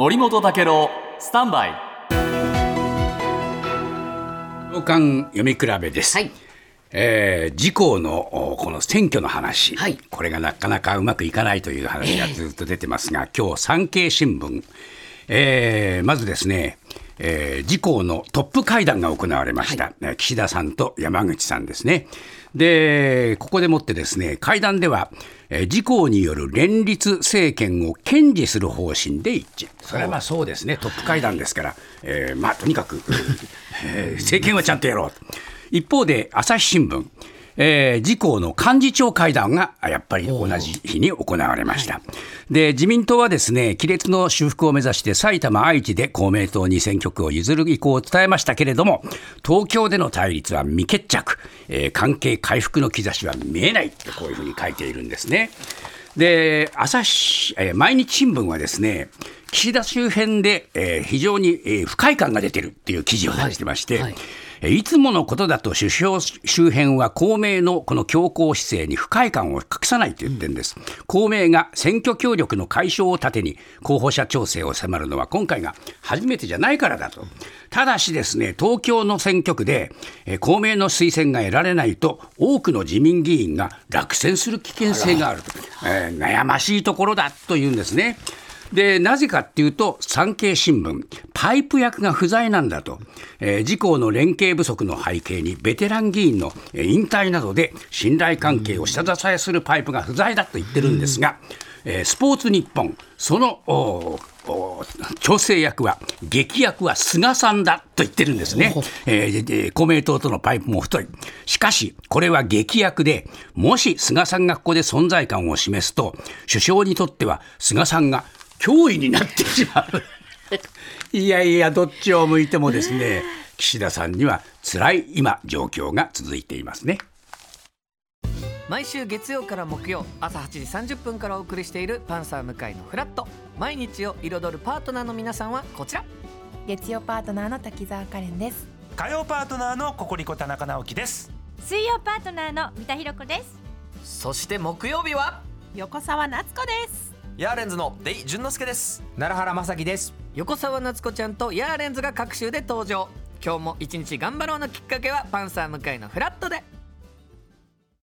森本武郎スタンバイ創刊読み比べです、はい、自公のこの選挙の話、はい、これがなかなかうまくいかないという話がずっと出てますが、今日産経新聞、まずですね、自公のトップ会談が行われました、はい、岸田さんと山口さんですね。でここでもってですね、会談では自公による連立政権を堅持する方針で一致。それはまあそうですね、トップ会談ですから、まあとにかく政権はちゃんとやろうと。一方で朝日新聞、自公の幹事長会談がやっぱり同じ日に行われました、はい、で自民党はですね、亀裂の修復を目指して埼玉愛知で公明党に選挙区を譲る意向を伝えましたけれども、東京での対立は未決着、関係回復の兆しは見えないとこういうふうに書いているんですね。で毎日新聞はですね、岸田周辺で、非常に、不快感が出てるっていう記事を出してまして、はいはい、いつものことだと首相周辺は公明のこの強硬姿勢に不快感を隠さないと言ってるんです、うん、公明が選挙協力の解消を盾に候補者調整を迫るのは今回が初めてじゃないからだと。ただしですね、東京の選挙区で公明の推薦が得られないと多くの自民議員が落選する危険性があると、悩ましいところだというんですね。でなぜかっていうと、産経新聞、パイプ役が不在なんだと、自公の連携不足の背景にベテラン議員の引退などで信頼関係を下支えするパイプが不在だと言ってるんですが、スポーツニッポン、その調整役は劇役は菅さんだと言ってるんですね、公明党とのパイプも太い。しかしこれは劇役で、もし菅さんがここで存在感を示すと首相にとっては菅さんが脅威になってしまういやいや、どっちを向いてもですね、岸田さんには辛い今状況が続いていますね。毎週月曜から木曜朝8時30分からお送りしているパンサー向井のフラット、毎日を彩るパートナーの皆さんはこちら、月曜パートナーの滝沢カレンです。火曜パートナーのココリコ田中直樹です。水曜パートナーの三田寛子です。そして木曜日は横澤夏子です。ヤーレンズのデイ純之介です。奈良原雅樹です。横澤夏子ちゃんとヤーレンズが各週で登場。今日も一日頑張ろうのきっかけはパンサー向井のフラットで。